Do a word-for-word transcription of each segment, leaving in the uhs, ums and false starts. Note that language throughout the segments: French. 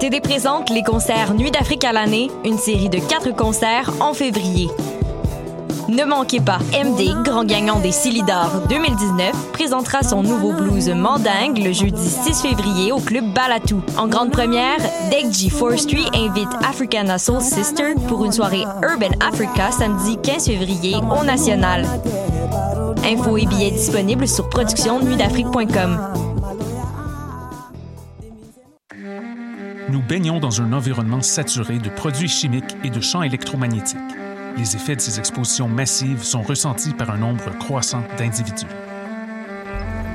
T D présente les concerts Nuit d'Afrique à l'année, une série de quatre concerts en février. Ne manquez pas, M D, grand gagnant des Syli d'Or deux mille dix-neuf, présentera son nouveau blues Mandingue le jeudi six février au club Balatou. En grande première, Degji Forestry invite Africana Soul Sister pour une soirée Urban Africa samedi quinze février au National. Infos et billets disponibles sur production nuit d'afrique point com. Nous baignons dans un environnement saturé de produits chimiques et de champs électromagnétiques. Les effets de ces expositions massives sont ressentis par un nombre croissant d'individus.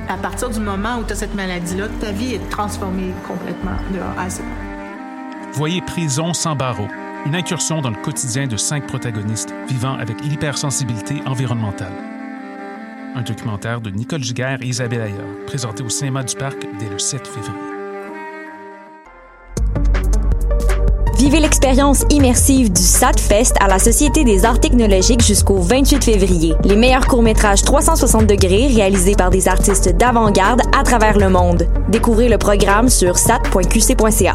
À partir du moment où tu as cette maladie-là, ta vie est transformée complètement de A à Z. Voyez Prison sans barreaux, une incursion dans le quotidien de cinq protagonistes vivant avec l'hypersensibilité environnementale. Un documentaire de Nicole Giguère et Isabelle Aya, présenté au Cinéma du Parc dès le sept février. Vivez l'expérience immersive du S A T Fest à la Société des arts technologiques jusqu'au vingt-huit février. Les meilleurs courts-métrages trois cent soixante degrés réalisés par des artistes d'avant-garde à travers le monde. Découvrez le programme sur sat point q c point c a.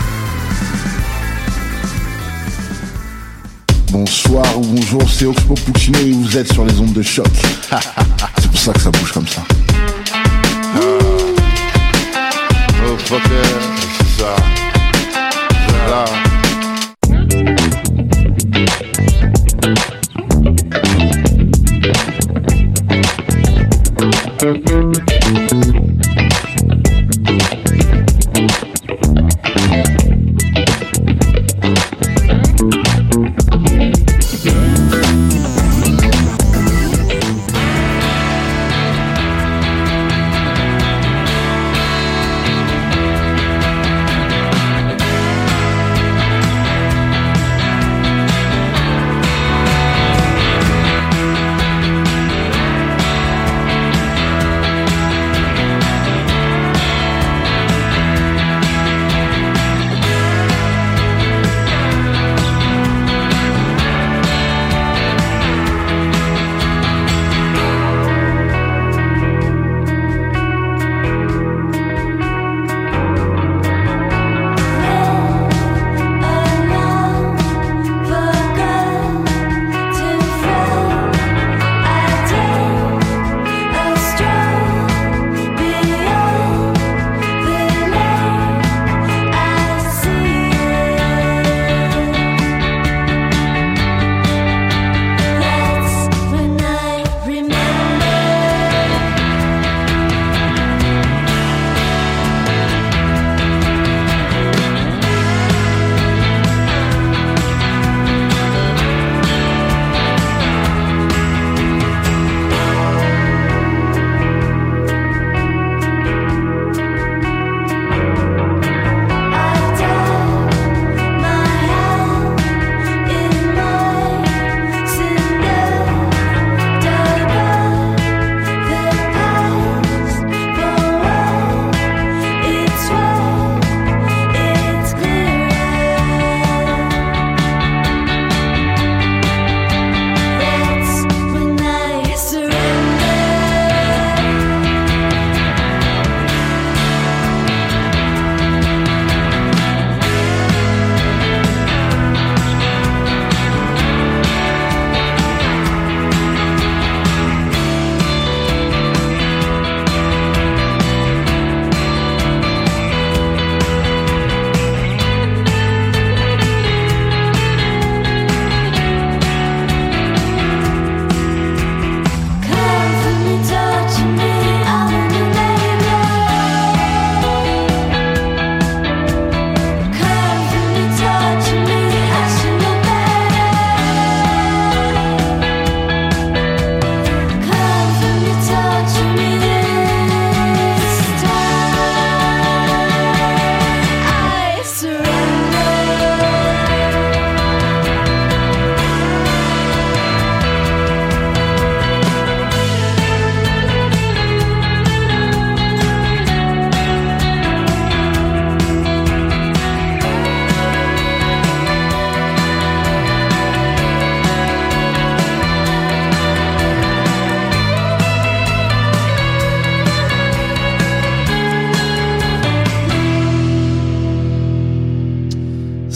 Bonsoir ou bonjour, c'est Oxpo Puccino et vous êtes sur les ondes de choc. C'est pour ça que ça bouge comme ça. Uh, oh fuck yeah, c'est ça. C'est là.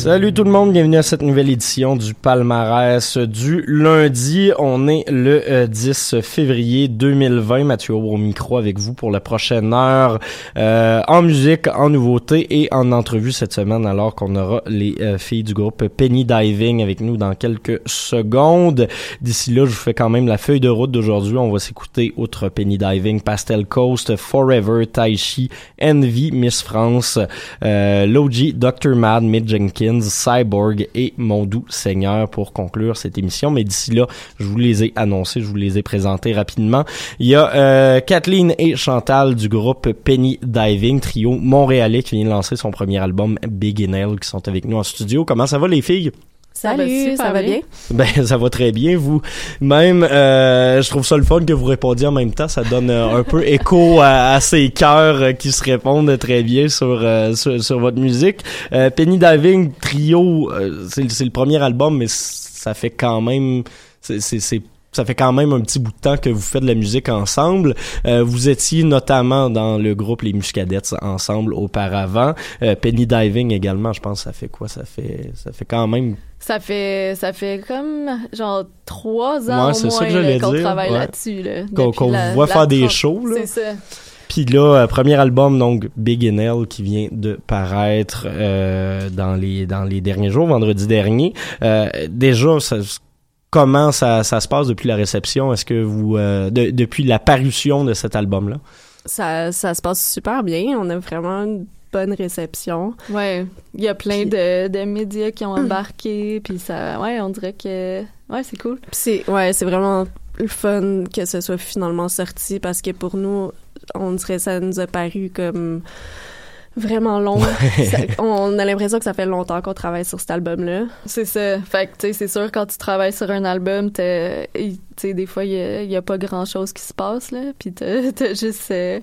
Salut tout le monde, bienvenue à cette nouvelle édition du palmarès du lundi. On est le dix février deux mille vingt. Mathieu au micro avec vous pour la prochaine heure euh, en musique, en nouveauté et en entrevue cette semaine, alors qu'on aura les euh, filles du groupe Penny Diving avec nous dans quelques secondes. D'ici là, je vous fais quand même la feuille de route d'aujourd'hui. On va s'écouter outre Penny Diving, Pastel Coast, Forever, Taichi, Envy, Miss France, euh, Logi, docteur Mad, Mick Jenkins, Cyborg et Mon Doux Seigneur pour conclure cette émission. Mais d'ici là, je vous les ai annoncés, je vous les ai présentés rapidement. Il y a euh, Kathleen et Chantal du groupe Penny Diving, trio montréalais qui vient de lancer son premier album Big Nail, qui sont avec nous en studio. Comment ça va les filles? Salut, Salut, ça va bien? bien? Ben, ça va très bien, vous. Même, euh, je trouve ça le fun que vous répondiez en même temps. Ça donne euh, un peu écho à, à ces cœurs euh, qui se répondent très bien sur euh, sur, sur votre musique. Euh, Penny Diving, trio, euh, c'est, c'est le premier album, mais ça fait quand même, c'est, c'est, c'est ça fait quand même un petit bout de temps que vous faites de la musique ensemble. Euh, vous étiez notamment dans le groupe Les Muscadettes ensemble auparavant. Euh, Penny Diving également, je pense, ça fait quoi? Ça fait, ça fait quand même... Ça fait, ça fait comme, genre, trois ans ouais, au moins là, qu'on dire. travaille ouais. là-dessus. Là, qu'on qu'on la, voit la faire la des shows. Là. C'est ça. Puis là, euh, premier album, donc, Big Nail, qui vient de paraître euh, dans, les, dans les derniers jours, vendredi dernier. Euh, déjà, ça... Comment ça, ça se passe depuis la réception? Est-ce que vous... Euh, de, depuis la parution de cet album-là? Ça, ça se passe super bien. On a vraiment une bonne réception. Ouais. Il y a plein puis, de, de médias qui ont embarqué. Puis ça... Ouais, on dirait que... Ouais, c'est cool. Puis c'est, ouais, c'est vraiment le fun que ce soit finalement sorti parce que pour nous, on dirait ça nous a paru comme... vraiment long. Ouais. Ça, on a l'impression que ça fait longtemps qu'on travaille sur cet album-là. C'est ça. Fait que, tu sais, c'est sûr, quand tu travailles sur un album, tu sais, des fois, il n'y a, a pas grand-chose qui se passe, là. Puis t'as, t'as juste... Euh,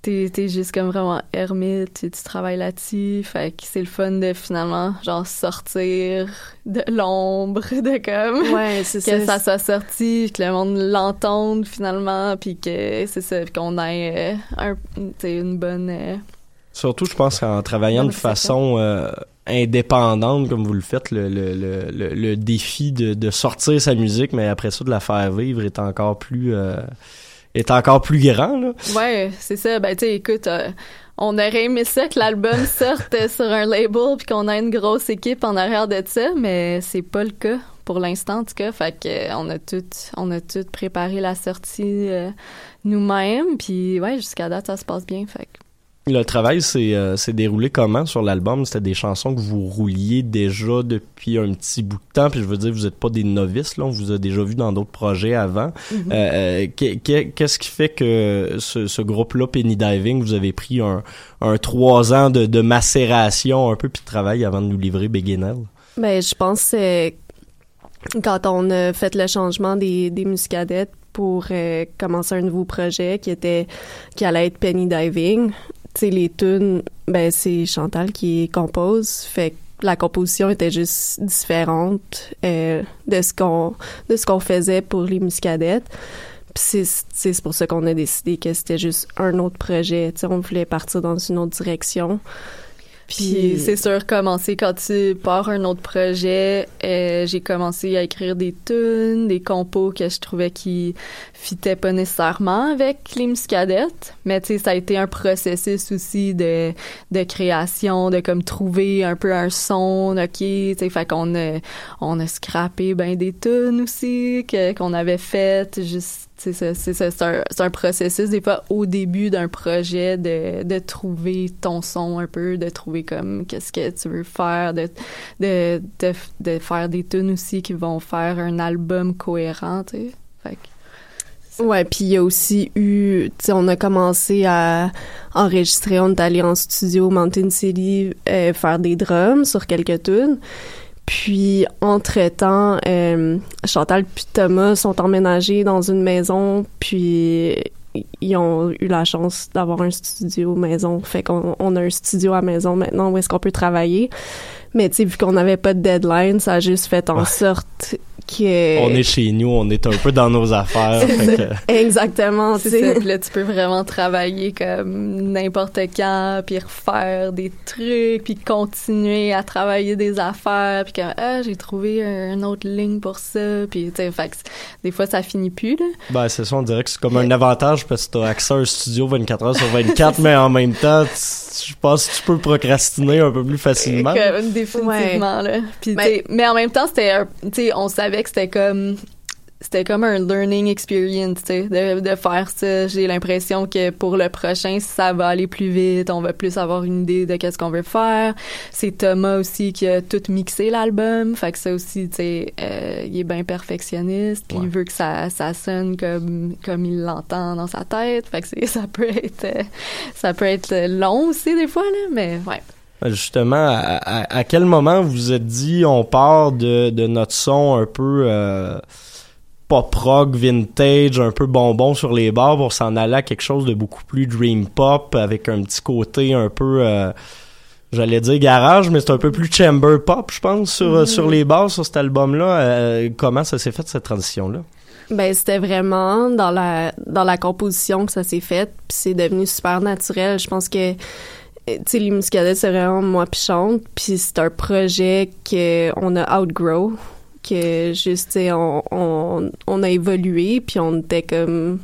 t'es, t'es juste comme vraiment ermite, tu, tu travailles là-dessus. Fait que c'est le fun de, finalement, genre, sortir de l'ombre, de comme... Ouais, c'est que ça, ça soit sorti, que le monde l'entende, finalement, puis que, c'est ça, qu'on ait euh, un, tu sais, une bonne... Euh, Surtout, je pense qu'en travaillant de façon euh, indépendante, comme vous le faites, le, le, le, le défi de, de sortir sa musique, mais après ça, de la faire vivre est encore plus euh, est encore plus grand, là. Ouais, c'est ça. Ben, tu sais, écoute, euh, on aurait aimé ça que l'album sorte sur un label puis qu'on ait une grosse équipe en arrière de ça, mais c'est pas le cas pour l'instant, en tout cas. Fait qu'on a tout, on a tout préparé la sortie euh, nous-mêmes, puis ouais, jusqu'à date, ça se passe bien, fait que... Le travail s'est euh, déroulé comment sur l'album? C'était des chansons que vous rouliez déjà depuis un petit bout de temps, puis je veux dire, vous n'êtes pas des novices, là, on vous a déjà vu dans d'autres projets avant. Mm-hmm. Euh, qu'est, qu'est, qu'est-ce qui fait que ce, ce groupe-là, Penny Diving, vous avez pris un, un trois ans de, de macération un peu, puis de travail avant de nous livrer Béguinel? Ben, je pense que euh, quand on a fait le changement des, des Muscadettes pour euh, commencer un nouveau projet qui, était, qui allait être Penny Diving... T'sais, les tunes, ben, c'est Chantal qui compose. Fait que la composition était juste différente euh, de ce qu'on de ce qu'on faisait pour les Muscadettes. Puis c'est, c'est pour ça qu'on a décidé que c'était juste un autre projet. T'sais, on voulait partir dans une autre direction. Puis c'est sûr, commencer quand tu pars un autre projet, euh, j'ai commencé à écrire des tunes, des compos que je trouvais qui fitaient pas nécessairement avec les Muscadettes. Mais tu sais, ça a été un processus aussi de de création, de comme trouver un peu un son, ok, tu sais, fait qu'on a, on a scrappé ben des tunes aussi que qu'on avait faites juste. C'est ça, c'est ça, c'est un, c'est un processus des fois au début d'un projet de, de trouver ton son un peu, de trouver comme qu'est-ce que tu veux faire, de, de, de, de faire des tunes aussi qui vont faire un album cohérent, tu sais. Fait que... Ouais, puis il y a aussi eu, tu sais, on a commencé à enregistrer, on est allé en studio monter une série, euh, faire des drums sur quelques tunes. Puis, entre-temps, euh, Chantal puis Thomas sont emménagés dans une maison, puis ils ont eu la chance d'avoir un studio maison. Fait qu'on on a un studio à maison maintenant où est-ce qu'on peut travailler. Mais tu sais, vu qu'on n'avait pas de deadline, ça a juste fait en sorte que... On est chez nous, on est un peu dans nos affaires. Fait que... Exactement, tu sais. Puis là, tu peux vraiment travailler comme n'importe quand, puis refaire des trucs, puis continuer à travailler des affaires, puis comme, ah, j'ai trouvé une autre ligne pour ça, puis tu sais, fait que des fois, ça finit plus, là. Ben, c'est ça, on dirait que c'est comme un avantage, parce que t'as accès à un studio vingt-quatre heures sur vingt-quatre, mais en même temps, je pense que tu peux procrastiner un peu plus facilement. Comme, définitivement, ouais. Là. Puis, mais, mais en même temps, c'était, tu sais, on savait que c'était comme, c'était comme un learning experience, tu sais, de, de faire ça. J'ai l'impression que pour le prochain, ça va aller plus vite, on va plus avoir une idée de qu'est-ce qu'on veut faire. C'est Thomas aussi qui a tout mixé l'album, fait que ça aussi, tu sais, euh, il est bien perfectionniste, puis ouais. Il veut que ça, ça sonne comme, comme il l'entend dans sa tête, fait que c'est, ça peut être, euh, ça peut être long aussi des fois, là, mais ouais. Justement, à, à, à quel moment vous vous êtes dit on part de, de notre son un peu euh, pop rock, vintage, un peu bonbon sur les bords pour s'en aller à quelque chose de beaucoup plus dream pop avec un petit côté un peu, euh, j'allais dire garage, mais c'est un peu plus chamber pop, je pense, sur, mm-hmm. sur les bords, sur cet album-là. Euh, comment ça s'est fait, cette transition-là? Ben c'était vraiment dans la, dans la composition que ça s'est fait, puis c'est devenu super naturel. Je pense que tu sais, les Muscadettes, c'est vraiment moi pis Chante, puis c'est un projet qu'on a outgrow, que juste, tu sais, on, on, on a évolué, puis on était comme...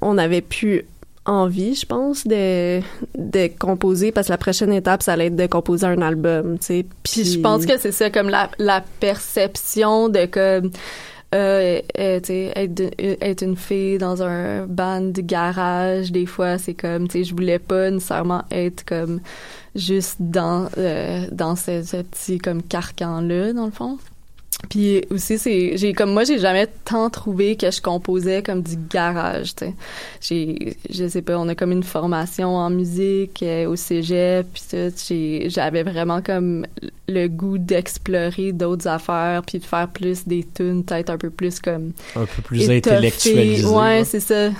On n'avait plus envie, je pense, de, de composer, parce que la prochaine étape, ça allait être de composer un album, tu sais. Puis je pense que c'est ça, comme la, la perception de comme... Euh, euh, t'sais, être, être une fille dans un band de garage, des fois, c'est comme, tu sais, je voulais pas nécessairement être comme juste dans, euh, dans ce, ce petit comme carcan-là, dans le fond. Puis aussi, c'est, j'ai comme, moi, j'ai jamais tant trouvé que je composais comme du garage, tu sais. J'ai, je sais pas, on a comme une formation en musique euh, au cégep, puis ça, j'ai, j'avais vraiment comme le goût d'explorer d'autres affaires, puis de faire plus des tunes, peut-être un peu plus comme... Un peu plus étoffées. Intellectualisées. Ouais, c'est ça.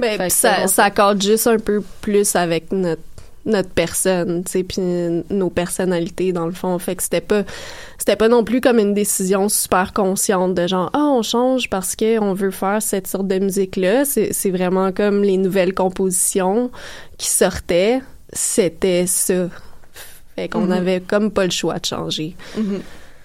Ben, pis ça, ça accorde juste un peu plus avec notre notre personne, tu sais, puis nos personnalités, dans le fond. Fait que c'était pas, c'était pas non plus comme une décision super consciente de genre, ah, on change parce qu'on veut faire cette sorte de musique-là. C'est, c'est vraiment comme les nouvelles compositions qui sortaient, c'était ça. Fait qu'on mm-hmm. avait comme pas le choix de changer. Mm-hmm.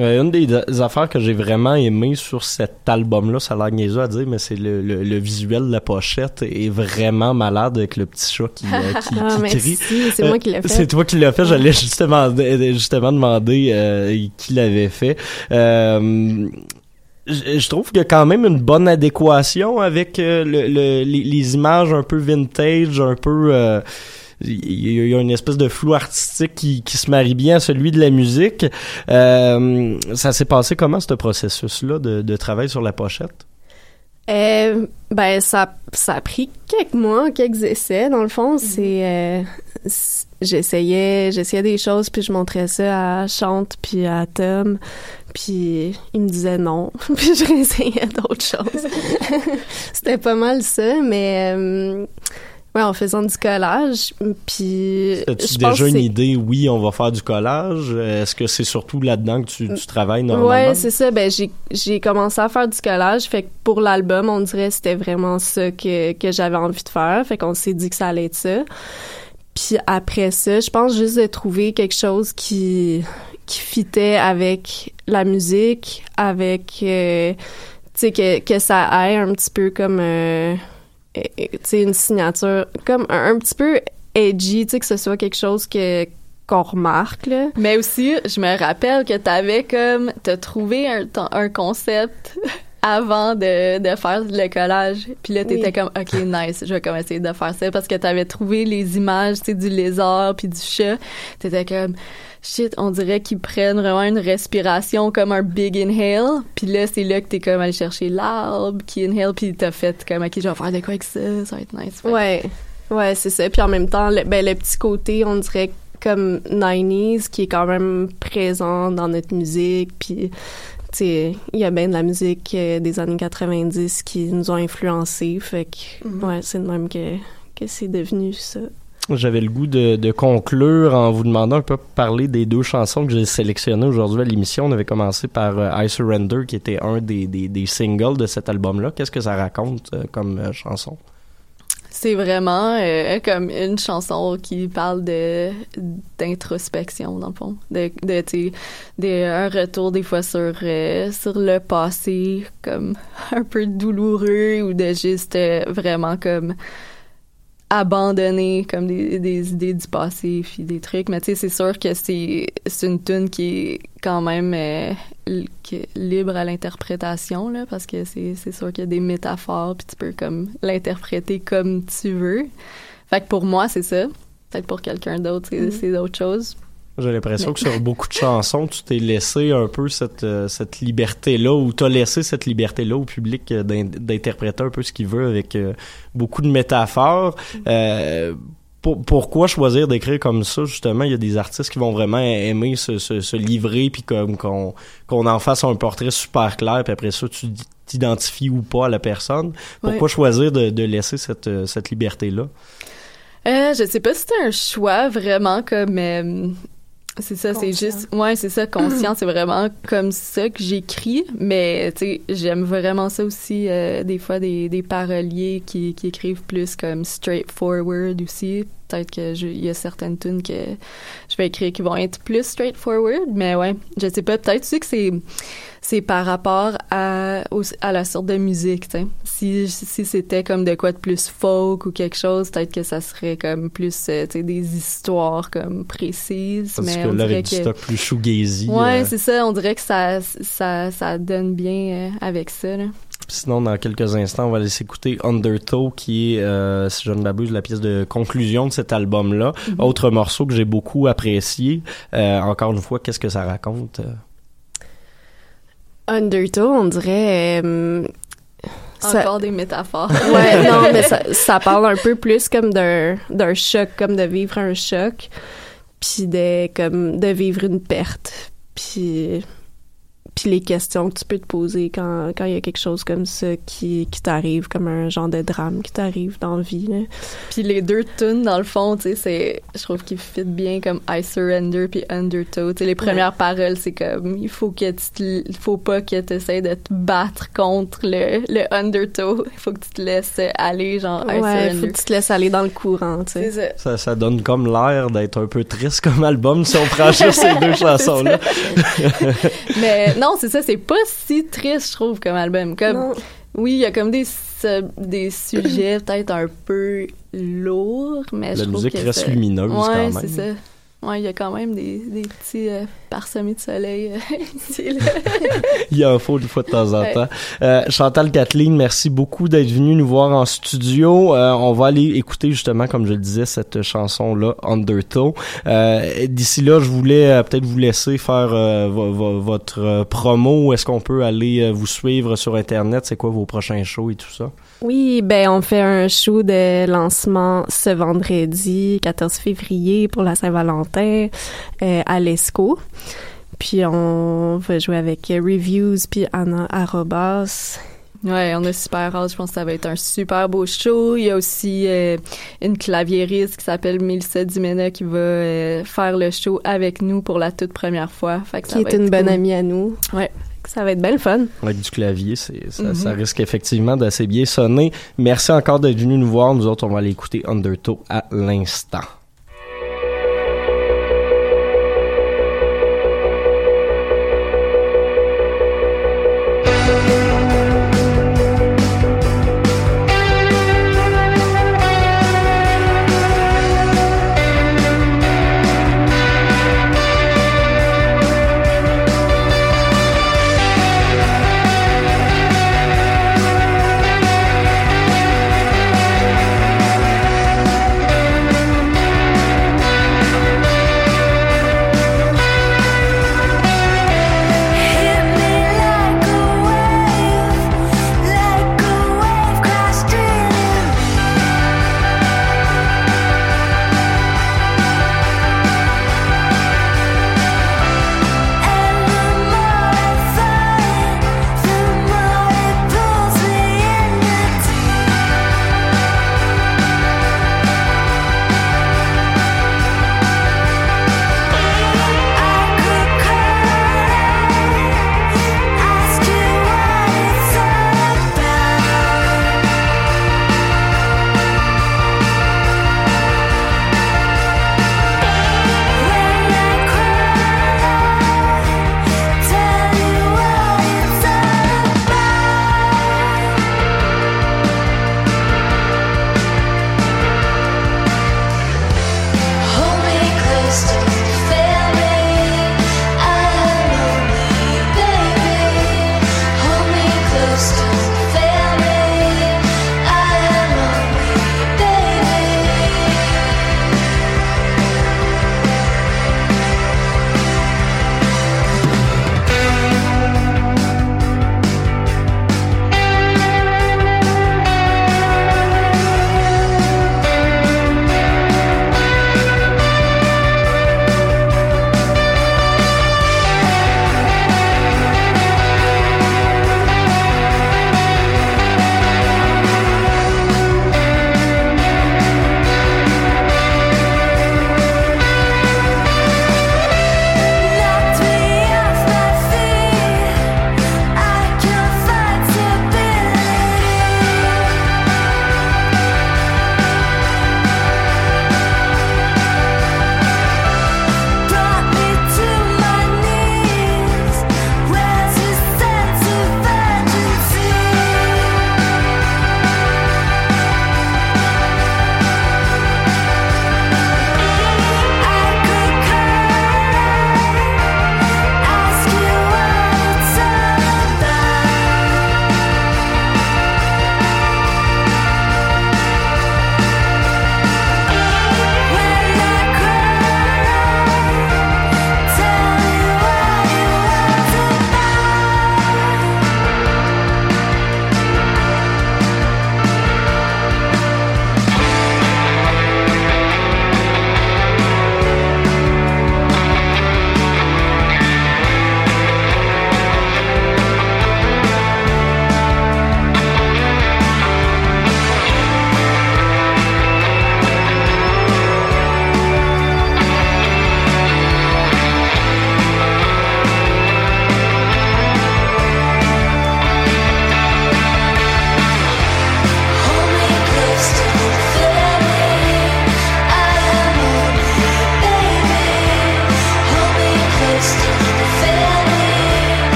Euh, une des, des affaires que j'ai vraiment aimé sur cet album-là, ça a l'air niaiseux à dire, mais c'est le, le, le visuel de la pochette est vraiment malade avec le petit chat qui, euh, qui, ah, qui merci. Crie. C'est euh, moi qui l'ai fait. C'est toi qui l'as fait. J'allais justement, justement demander euh, qui l'avait fait. Euh, je, je trouve qu'il y a quand même une bonne adéquation avec euh, le, le, les, les images un peu vintage, un peu... Euh, il y a une espèce de flou artistique qui, qui se marie bien à celui de la musique. Euh, ça s'est passé comment, ce processus-là de, de travail sur la pochette? Euh, ben, ça, ça a pris quelques mois, quelques essais, dans le fond. C'est, euh, c'est, j'essayais, j'essayais des choses, puis je montrais ça à Chante, puis à Tom, puis il me disait non, puis je réessayais d'autres choses. C'était pas mal ça, mais... Euh, ouais, en faisant du collage, puis... As-tu déjà une idée, oui, on va faire du collage? Est-ce que c'est surtout là-dedans que tu, tu travailles normalement? Ouais, c'est ça. Ben, j'ai, j'ai commencé à faire du collage, fait que pour l'album, on dirait que c'était vraiment ça que, que j'avais envie de faire, fait qu'on s'est dit que ça allait être ça. Puis après ça, je pense juste de trouver quelque chose qui, qui fitait avec la musique, avec... Euh, tu sais, que, que ça aille un petit peu comme... Euh, t'sais, une signature comme un, un petit peu edgy, t'sais, que ce soit quelque chose que qu'on remarque là. Mais aussi, je me rappelle que t'avais comme t'as trouvé un un concept avant de de faire le collage, puis là t'étais oui. comme ok nice, je vais comme essayer de faire ça, parce que t'avais trouvé les images, t'sais, du lézard puis du chat, t'étais comme shit, on dirait qu'ils prennent vraiment une respiration comme un big inhale, puis là c'est là que t'es comme allé chercher l'arbre qui inhale, puis t'as fait comme ok je vais faire de quoi avec ça, ça va être nice. Fait. Ouais, ouais c'est ça, puis en même temps le, ben le petit côté on dirait comme nineties qui est quand même présent dans notre musique, puis il y a bien de la musique euh, des années quatre-vingt-dix qui nous ont influencés, fait que, mm-hmm. ouais, c'est de même que, que c'est devenu ça. J'avais le goût de, de conclure en vous demandant un peu parler des deux chansons que j'ai sélectionnées aujourd'hui à l'émission. On avait commencé par euh, I Surrender, qui était un des, des, des singles de cet album-là. Qu'est-ce que ça raconte euh, comme euh, chanson? C'est vraiment euh, comme une chanson qui parle de d'introspection, dans le fond. De, de, t'sais, de, un retour des fois sur, euh, sur le passé, comme un peu douloureux, ou de juste euh, vraiment comme... abandonner comme des, des idées du passé puis des trucs, mais tu sais, c'est sûr que c'est, c'est une tune qui est quand même euh, libre à l'interprétation, là, parce que c'est, c'est sûr qu'il y a des métaphores puis tu peux comme l'interpréter comme tu veux. Fait que pour moi, c'est ça. Peut-être pour quelqu'un d'autre, c'est, mm-hmm. c'est d'autres choses. J'ai l'impression mais... que sur beaucoup de chansons, tu t'es laissé un peu cette, cette liberté-là, ou t'as laissé cette liberté-là au public d'in- d'interpréter un peu ce qu'il veut avec euh, beaucoup de métaphores. Euh, pour, pourquoi choisir d'écrire comme ça, justement? Il y a des artistes qui vont vraiment aimer se, se, se livrer, puis comme qu'on, qu'on en fasse un portrait super clair, puis après ça, tu t'identifies ou pas à la personne. Pourquoi oui. choisir de, de laisser cette, cette liberté-là? Euh, je sais pas si c'était un choix vraiment comme... Euh... C'est ça, conscient. C'est juste... Ouais, c'est ça, conscient. C'est vraiment comme ça que j'écris. Mais, tu sais, j'aime vraiment ça aussi, euh, des fois, des, des paroliers qui, qui écrivent plus comme straightforward aussi. Peut-être qu'il y a certaines tunes que je vais écrire qui vont être plus straightforward. Mais ouais, je sais pas. Peut-être aussi que c'est, c'est par rapport à, au, à la sorte de musique, tu sais. Si, si c'était comme de quoi de plus folk ou quelque chose, peut-être que ça serait comme plus, tu sais, des histoires comme précises. Parce mais que on là, dirait avec que... du stock plus shoegazy. Ouais, euh... c'est ça. On dirait que ça, ça, ça donne bien avec ça, là. Sinon, dans quelques instants, on va aller s'écouter Undertow, qui est, euh, si je ne m'abuse, la pièce de conclusion de cet album-là. Mm-hmm. Autre morceau que j'ai beaucoup apprécié. Euh, encore une fois, qu'est-ce que ça raconte? Undertow, on dirait... Euh, ça... Encore des métaphores. Ouais, non, mais ça, ça parle un peu plus comme d'un, d'un choc, comme de vivre un choc, puis de, comme, de vivre une perte, puis... puis les questions que tu peux te poser quand quand il y a quelque chose comme ça qui qui t'arrive, comme un genre de drame qui t'arrive dans la vie, là. Puis les deux tunes, dans le fond, tu sais, c'est, je trouve qu'ils fit bien comme I Surrender puis Undertow. Tu sais, les premières ouais. paroles, c'est comme il faut que tu te, il faut pas que tu essaies de te battre contre le le Undertow, il faut que tu te laisses aller, genre I ouais, Surrender. Ouais, faut que tu te laisses aller dans le courant, tu sais. Ça. ça ça donne comme l'air d'être un peu triste comme album si on prend juste ces deux chansons là. Mais non, Non, c'est ça, c'est pas si triste, je trouve, comme album. Comme, non. Oui, il y a comme des, des sujets peut-être un peu lourds, mais la je trouve que... La musique reste lumineuse, ouais, quand même. Oui, c'est ça. Oui, il y a quand même des, des petits euh, parsemés de soleil. Euh, ici, là. Il y en faut une fois de temps en ouais. temps. Euh, Chantal, Kathleen, merci beaucoup d'être venue nous voir en studio. Euh, on va aller écouter justement, comme je le disais, cette chanson-là, Undertow. Euh, d'ici là, je voulais euh, peut-être vous laisser faire euh, vo- vo- votre euh, promo. Est-ce qu'on peut aller euh, vous suivre sur Internet? C'est quoi vos prochains shows et tout ça? Oui, ben on fait un show de lancement ce vendredi, quatorze février, pour la Saint-Valentin, euh, à l'E S C O. Puis on va jouer avec Reviews puis Anna Arrobas. Ouais, on a super hâte. Je pense que ça va être un super beau show. Il y a aussi euh, une claviériste qui s'appelle Mélissa Dimena qui va euh, faire le show avec nous pour la toute première fois. Fait que ça qui va est une cool. bonne amie à nous. Ouais. Ça va être belle fun. Avec du clavier, c'est, ça, mm-hmm. ça risque effectivement d'assez bien sonner. Merci encore d'être venu nous voir. Nous autres, on va aller écouter Undertow à l'instant.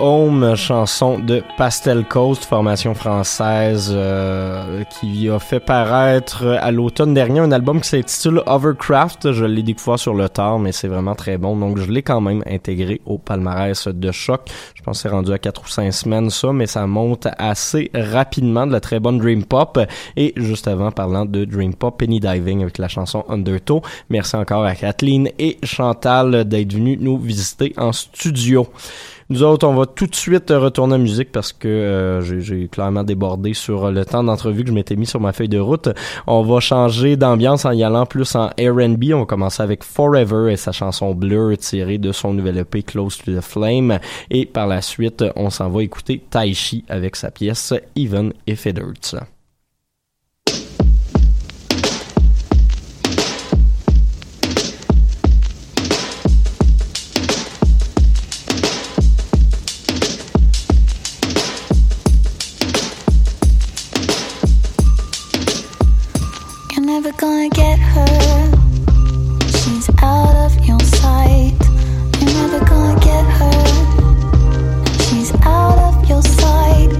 Home, chanson de Pastel Coast, formation française euh, qui a fait paraître à l'automne dernier un album qui s'intitule Hovercraft. Je l'ai découvert sur le tard, mais c'est vraiment très bon. Donc, je l'ai quand même intégré au palmarès de Choc. Je pense que c'est rendu à quatre ou cinq semaines, ça, mais ça monte assez rapidement, de la très bonne Dream Pop. Et juste avant, parlant de Dream Pop, Penny Diving avec la chanson Undertow. Merci encore à Kathleen et Chantal d'être venues nous visiter en studio. Nous autres, on va tout de suite retourner en musique parce que euh, j'ai, j'ai clairement débordé sur le temps d'entrevue que je m'étais mis sur ma feuille de route. On va changer d'ambiance en y allant plus en R and B. On va commencer avec Forever et sa chanson Blur tirée de son nouvel E P Close to the Flame. Et par la suite, on s'en va écouter Taichi avec sa pièce Even If It Hurts. Gonna get her, she's out of your sight. You're never gonna get her, she's out of your sight.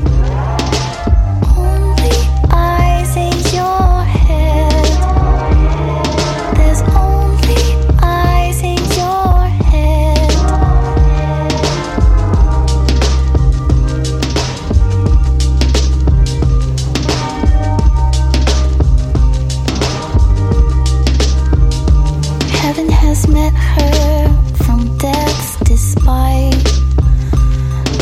Only eyes in your head, there's only eyes in your met her from death's despite.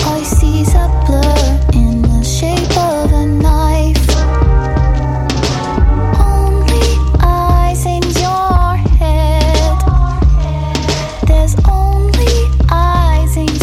All you see is a blur in the shape of a knife. Only eyes in your head, there's only eyes in your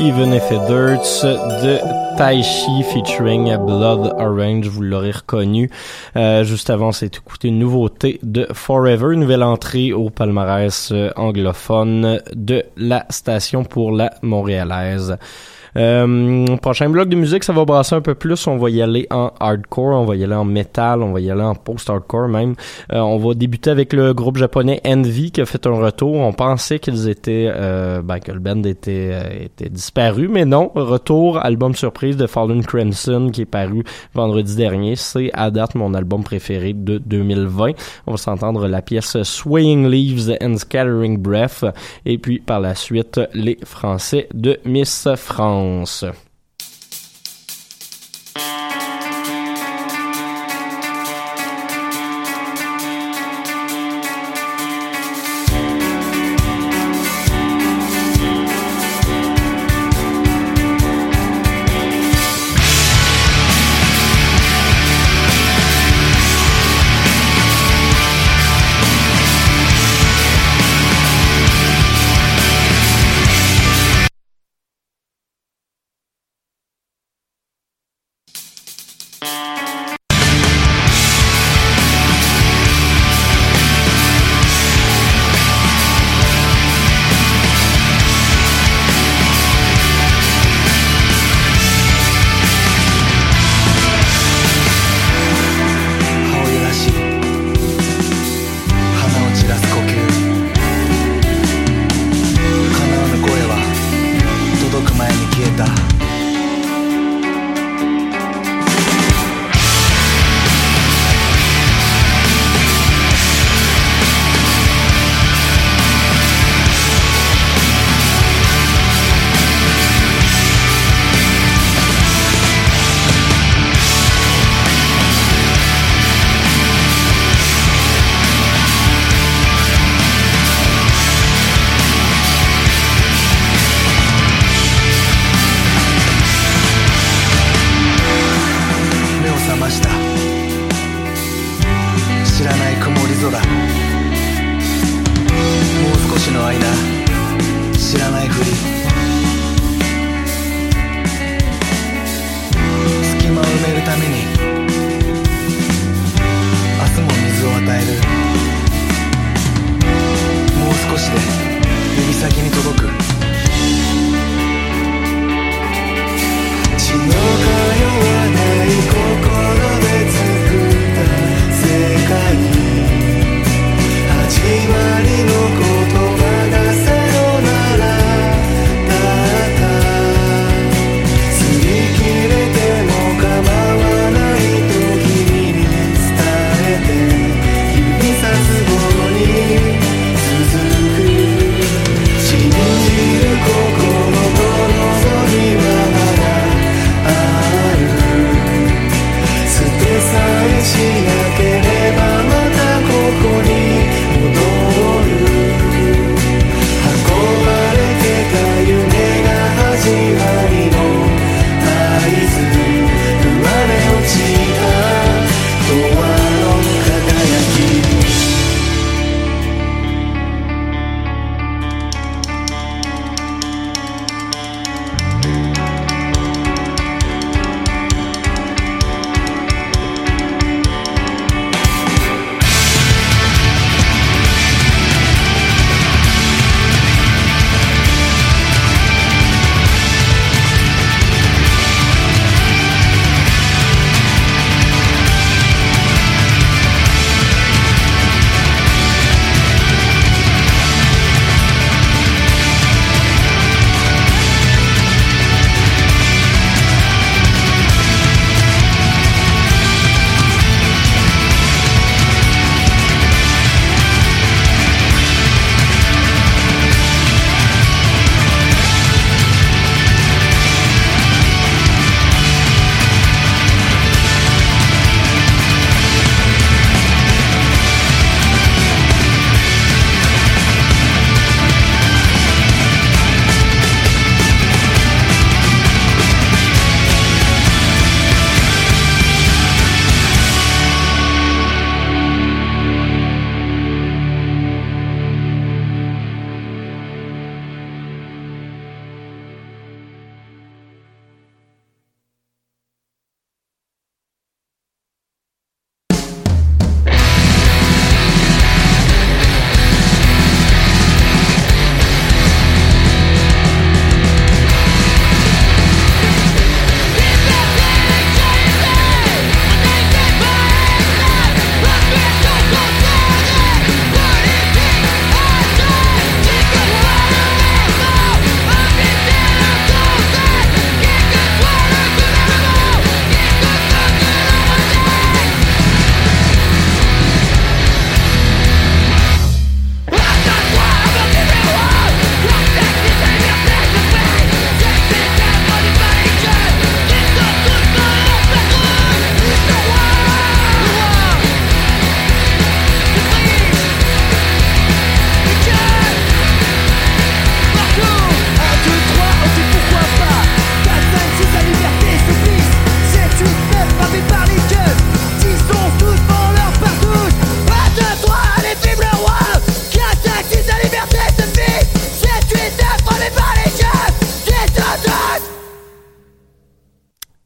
Even If It Hurts de Taichi featuring Blood Orange, vous l'aurez reconnu. Euh, juste avant, c'est écouté une nouveauté de Forever, nouvelle entrée au palmarès anglophone de la station pour la Montréalaise. Euh, prochain bloc de musique, ça va brasser un peu plus. On va y aller en hardcore, on va y aller en metal, on va y aller en post-hardcore même. Euh, on va débuter avec le groupe japonais Envy qui a fait un retour. On pensait qu'ils étaient, euh, ben, que le band était, euh, était disparu, mais non. Retour, album surprise de Fallen Crimson qui est paru vendredi dernier. C'est à date mon album préféré de deux mille vingt. On va s'entendre la pièce Swaying Leaves and Scattering Breath et puis par la suite les Français de Miss France. Nossa.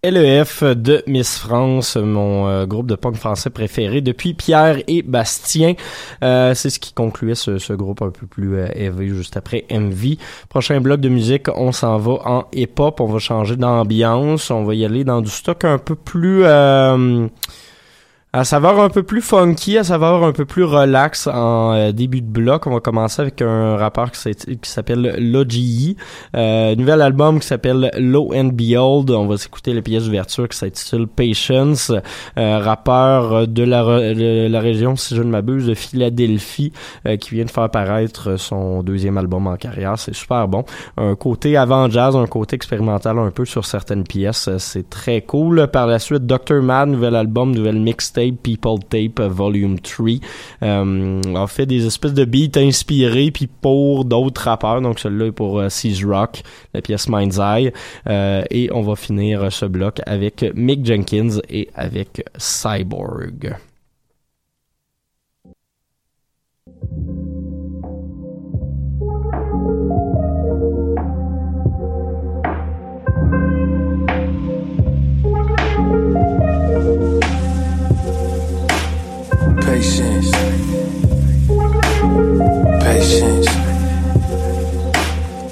L E F de Miss France, mon euh, groupe de punk français préféré depuis Pierre et Bastien. Euh, c'est ce qui concluait ce, ce groupe un peu plus euh, élevé juste après Envy. Prochain bloc de musique, on s'en va en hip-hop, on va changer d'ambiance, on va y aller dans du stock un peu plus... Euh, à saveur un peu plus funky, à saveur un peu plus relax en euh, début de bloc. On va commencer avec un rappeur qui, qui s'appelle Logi. Euh, nouvel album qui s'appelle Low and Behold. On va écouter les pièces d'ouverture qui s'intitule Patience. Euh, rappeur de la, de la région, si je ne m'abuse, de Philadelphie, euh, qui vient de faire paraître son deuxième album en carrière. C'est super bon. Un côté avant-jazz, un côté expérimental un peu sur certaines pièces. C'est très cool. Par la suite, docteur Mad, nouvel album, nouvelle mixtape. People Tape Volume trois. Euh, on fait des espèces de beats inspirés puis pour d'autres rappeurs. Donc celui-là est pour euh, Seize Rock, la pièce Mind's Eye. Euh, et on va finir ce bloc avec Mick Jenkins et avec Cyborg. Patience,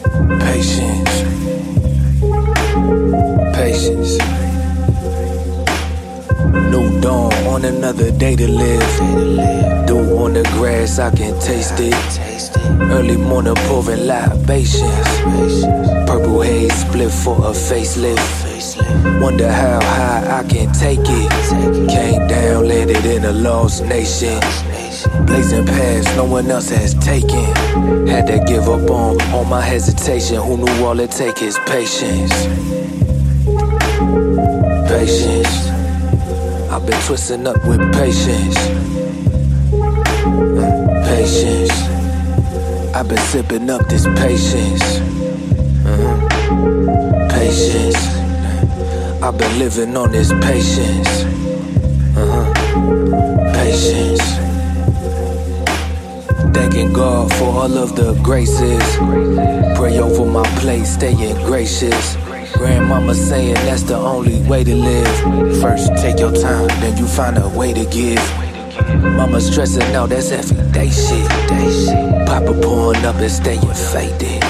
patience, patience, patience. New dawn on another day to live. Dew on the grass, I can taste it. Early morning pouring libations. Purple haze split for a facelift. Wonder how high I can take it. Came down, landed in a lost nation. Blazing paths no one else has taken. Had to give up on all my hesitation. Who knew all it takes is patience. Patience. I've been twisting up with patience. Patience. I've been sipping up this patience. Patience. I've been living on this patience, uh-huh. Patience. Thanking God for all of the graces. Pray over my plate, staying gracious. Grandmama saying that's the only way to live. First take your time, then you find a way to give. Mama stressing out, that's everyday shit. Papa pouring up and staying faded.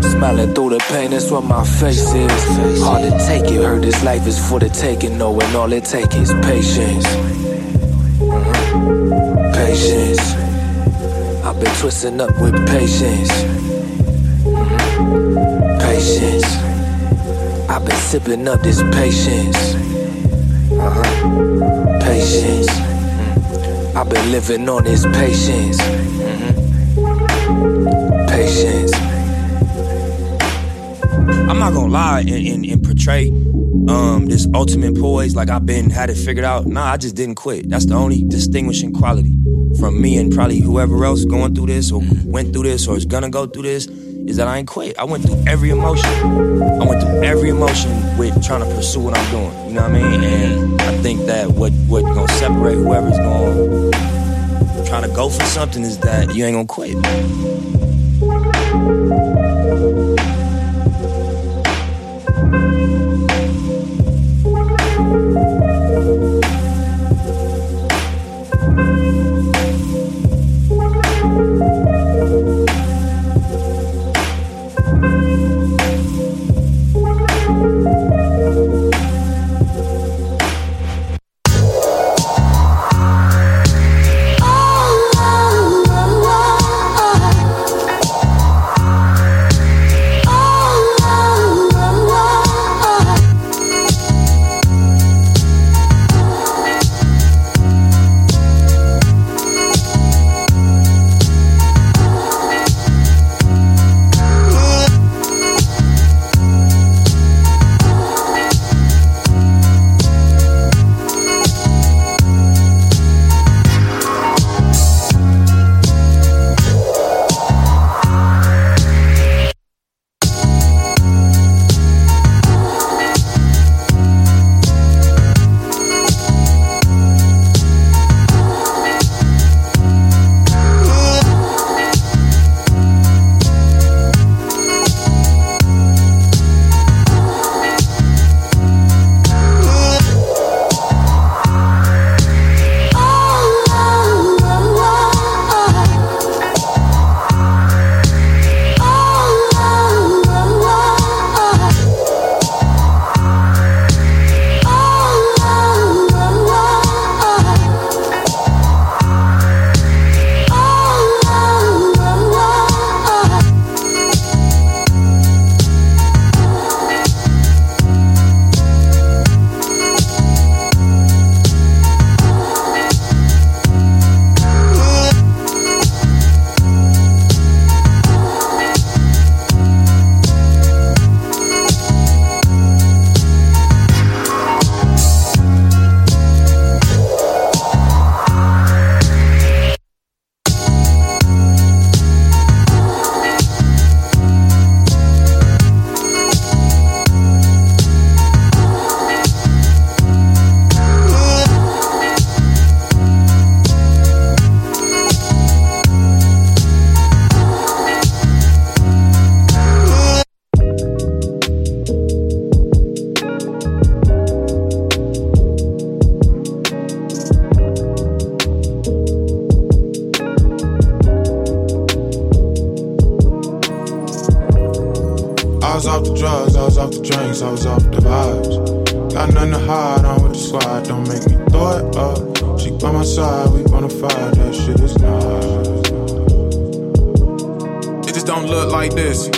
Smiling through the pain, that's what my face is. Hard to take it, hurt this life is for the taking. Knowing all it takes is patience. Patience. I've been twisting up with patience. Patience. I've been sipping up this patience. Uh-huh. Patience. I've been living on this patience. Patience. I'm not gonna lie and, and, and portray um, this ultimate poise like I've been had it figured out. Nah, I just didn't quit. That's the only distinguishing quality from me and probably whoever else going through this or went through this or is gonna go through this, is that I ain't quit. I went through every emotion. I went through every emotion with trying to pursue what I'm doing. You know what I mean? And I think that what what gonna separate whoever's gonna try to go for something is that you ain't gonna quit. the drugs, I was off the drinks, I was off the vibes. Got nothing to hide, I'm with the squad, don't make me throw it up. She by my side, we bona fide, that shit is nice. It just don't look like this.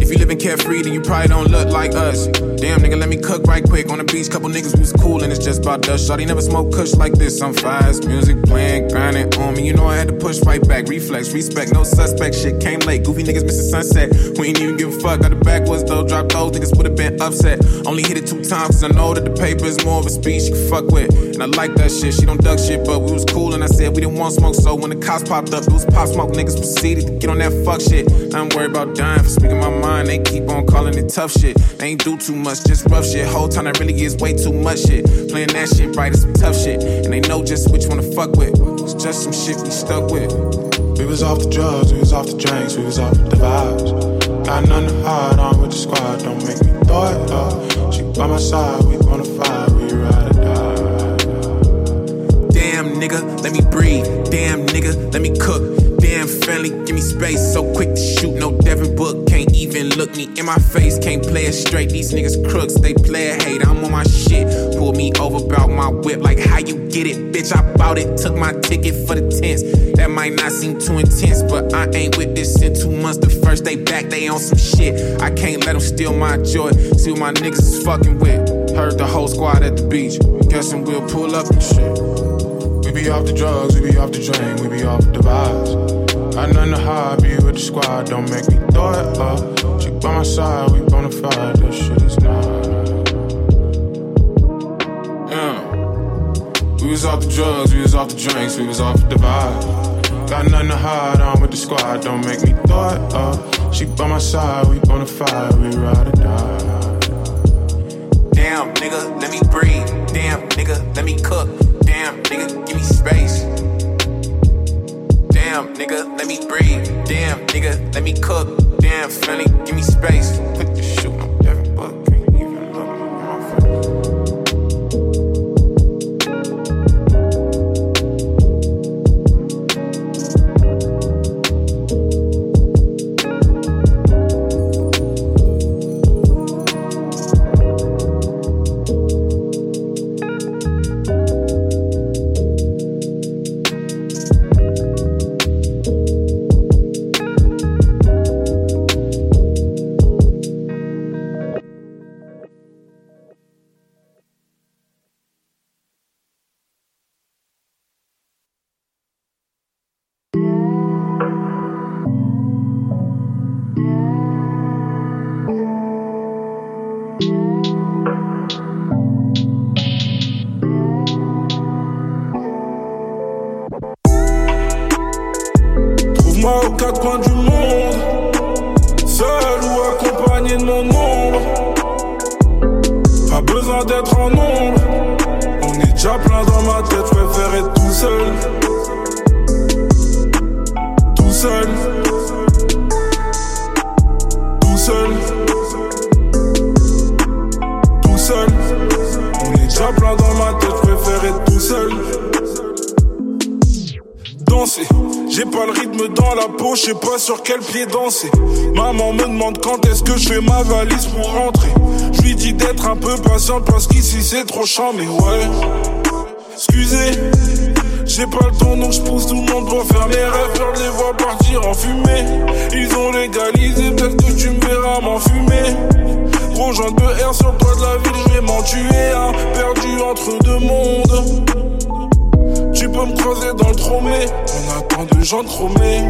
If you living carefree, then you probably don't look like us. Damn, nigga, let me cook right quick. On the beach, couple niggas was cool, and it's just about dust. Shawty never smoked kush like this. I'm fast, music playing, grinding on me. You know I had to push right back. Reflex, respect, no suspect. Shit came late. Goofy niggas missing sunset. We ain't even give a fuck. Got the backwards though, drop those niggas would've been upset. Only hit it two times, cause I know that the paper is more of a speech she can fuck with. And I like that shit. She don't duck shit, but we was cool, and I said we didn't want smoke. So when the cops popped up, it was pop smoke. Niggas proceeded to get on that fuck shit. I'm worried about dying for speaking my mind. They keep on calling it tough shit. They ain't do too much, just rough shit. Whole time that really is way too much shit. Playing that shit right is some tough shit. And they know just which one to fuck with. It's just some shit we stuck with. We was off the drugs, we was off the drinks, we was off the vibes. Got nothing to hide, I'm with the squad, don't make me throw it up. She by my side, we bona fide, we ride or die. Damn nigga, let me breathe. Damn nigga, let me cook. Damn friendly, give me space. So quick to shoot, no Devin Book. Can't even look me in my face. Can't play it straight, these niggas crooks. They play it hate, I'm on my shit. Pull me over, bout my whip. Like how you get it, bitch, I bought it. Took my ticket for the tents. That might not seem too intense, but I ain't with this in two months. The first day back, they on some shit. I can't let them steal my joy. See what my niggas is fucking with. Heard the whole squad at the beach. Guessing we'll pull up and shit. We be off the drugs, we be off the drain, we be off the vibes. Got nothing to hide, be with the squad, don't make me throw it up. She by my side, we bona fide, that shit is nice. Yeah. We was off the drugs, we was off the drinks, we was off the vibe. Got nothing to hide, I'm with the squad, don't make me throw it up. She by my side, we bona fide, we ride or die. Damn, nigga, let me breathe. Damn, nigga, let me cook. Damn, nigga, give me space. Damn, nigga, let me breathe. Damn, nigga, let me cook. Damn, friendly, give me space. Put the shoot on every book. Can't even look at my Maman me demande quand est-ce que je fais ma valise pour rentrer. Je lui dis d'être un peu patiente parce qu'ici c'est trop chiant. Mais ouais, excusez, j'ai pas le temps donc je pousse tout le monde pour faire mes rêves. Je les vois partir en fumée. Ils ont légalisé, peut-être que tu me verras m'enfumer. Gros genre de R sur le toit de la ville, je vais m'en tuer hein. Perdu entre deux mondes. Tu peux me croiser dans le tromé. On attend de gens tromés.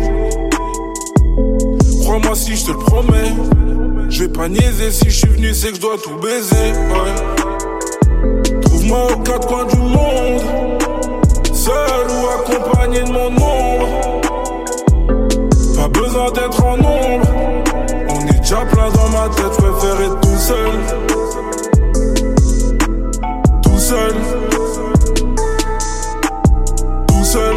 Crois-moi si je te le promets, je vais pas niaiser. Si je suis venu, c'est que je dois tout baiser. Ouais. Trouve-moi aux quatre coins du monde, seul ou accompagné de mon ombre. Pas besoin d'être en nombre, on est déjà plein dans ma tête. Je préfère être tout seul, tout seul, tout seul, tout seul.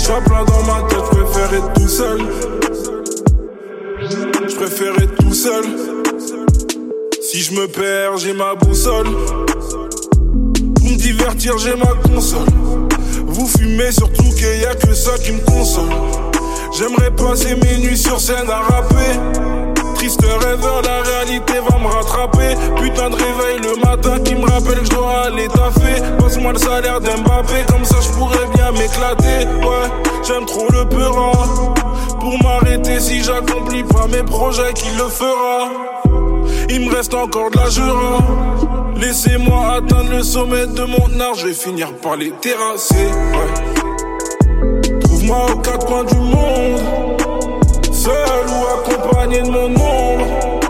J'suis plein dans ma tête, j'préfère être tout seul. J'préfère être tout seul. Si je me perds, j'ai ma boussole. Pour me divertir, j'ai ma console. Vous fumez surtout qu'il y a que ça qui me console. J'aimerais passer mes nuits sur scène à rapper. Triste rêveur, la réalité va me rattraper. Putain de réveil le matin qui me rappelle que je dois aller taffer. Passe-moi le salaire d'Mbappé, comme ça je pourrais bien m'éclater. Ouais, j'aime trop le peur pour m'arrêter si j'accomplis pas mes projets, qui le fera? Il me reste encore de la jura. Laissez-moi atteindre le sommet de mon art, je vais finir par les terrasser. Ouais. Trouve-moi aux quatre coins du monde, seul ou accompagné de mon ombre.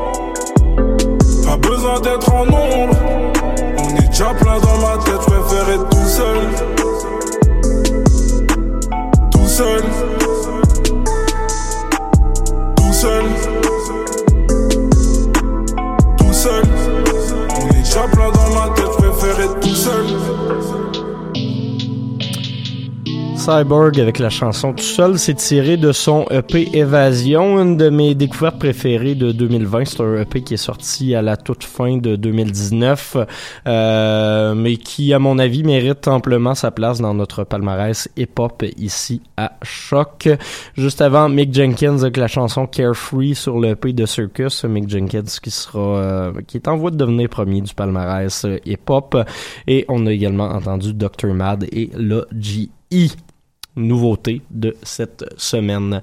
Pas besoin d'être en nombre, on est déjà plein dans ma tête, je préfère être tout seul. Tout seul. Tout seul. Tout seul. On est déjà plein dans ma tête, je préfère être tout seul. Cyborg avec la chanson Tout Seul, c'est tiré de son E P Évasion, une de mes découvertes préférées de deux mille vingt. C'est un E P qui est sorti à la toute fin de deux mille dix-neuf, euh, mais qui, à mon avis, mérite amplement sa place dans notre palmarès hip-hop ici à Choc. Juste avant, Mick Jenkins avec la chanson Carefree sur le E P de Circus. Mick Jenkins qui sera, euh, qui est en voie de devenir premier du palmarès hip-hop. Et on a également entendu docteur Mad et Logi. Nouveauté de cette semaine.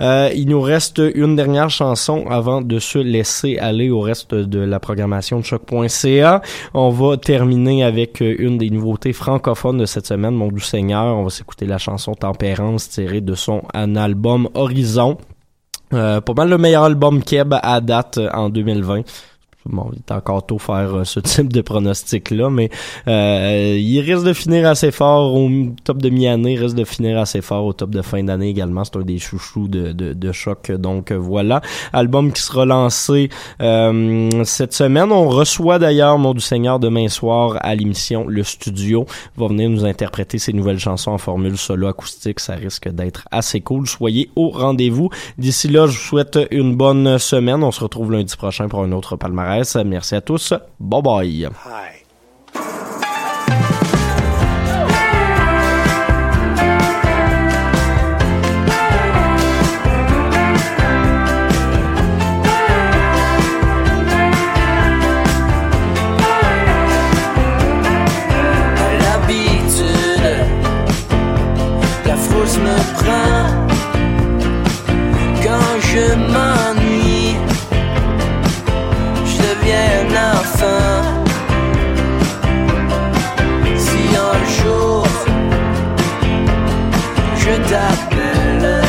Euh, il nous reste une dernière chanson avant de se laisser aller au reste de la programmation de choc point c a. On va terminer avec une des nouveautés francophones de cette semaine, Mon Doux Seigneur. On va s'écouter la chanson Tempérance tirée de son album Horizon. Euh, pas mal le meilleur album Keb à date en deux mille vingt. Bon, il est encore tôt faire euh, ce type de pronostic-là, mais euh, il risque de finir assez fort au top de mi-année, risque de finir assez fort au top de fin d'année également. C'est un des chouchous de, de, de Choc, donc voilà. Album qui sera lancé euh, cette semaine. On reçoit d'ailleurs Mon Doux Seigneur demain soir à l'émission Le Studio. Il va venir nous interpréter ses nouvelles chansons en formule solo acoustique. Ça risque d'être assez cool. Soyez au rendez-vous. D'ici là, je vous souhaite une bonne semaine. On se retrouve lundi prochain pour un autre palmarès. Merci à tous. Bye bye. Hi. L'habitude, la frousse me prend quand je m'ennuie. Un enfant. Si un jour je t'appelle,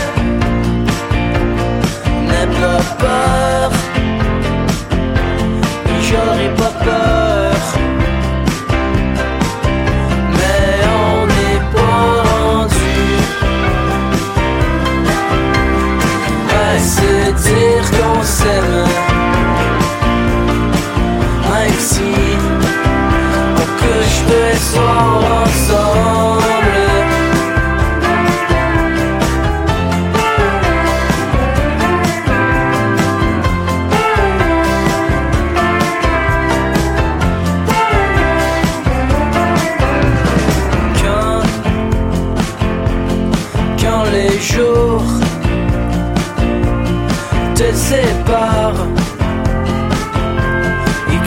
n'aie pas peur, j'aurai pas peur. Mais on n'est pas rendu à se dire qu'on s'aime. Si pour que je te sois ensemble, quand quand les jours te séparent,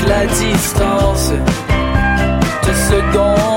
la distance de secondes.